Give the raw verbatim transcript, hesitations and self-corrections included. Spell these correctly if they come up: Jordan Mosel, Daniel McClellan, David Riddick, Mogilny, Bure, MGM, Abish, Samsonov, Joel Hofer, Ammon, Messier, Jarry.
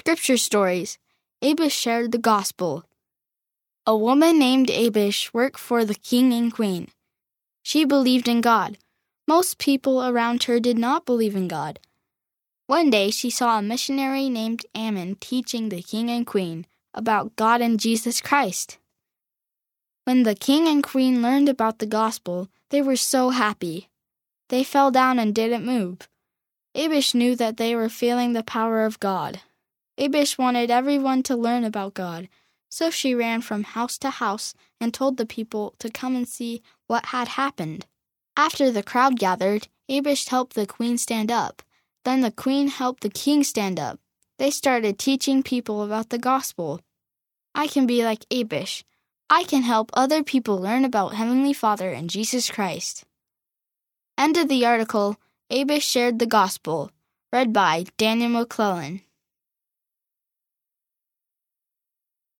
Scripture stories. Abish shared the gospel. A woman named Abish worked for the king and queen. She believed in God. Most people around her did not believe in God. One day she saw a missionary named Ammon teaching the king and queen about God and Jesus Christ. When the king and queen learned about the gospel, they were so happy. They fell down and didn't move. Abish knew that they were feeling the power of God. Abish wanted everyone to learn about God, so she ran from house to house and told the people to come and see what had happened. After the crowd gathered, Abish helped the queen stand up. Then the queen helped the king stand up. They started teaching people about the gospel. I can be like Abish. I can help other people learn about Heavenly Father and Jesus Christ. End of the article. Abish shared the gospel. Read by Daniel McClellan.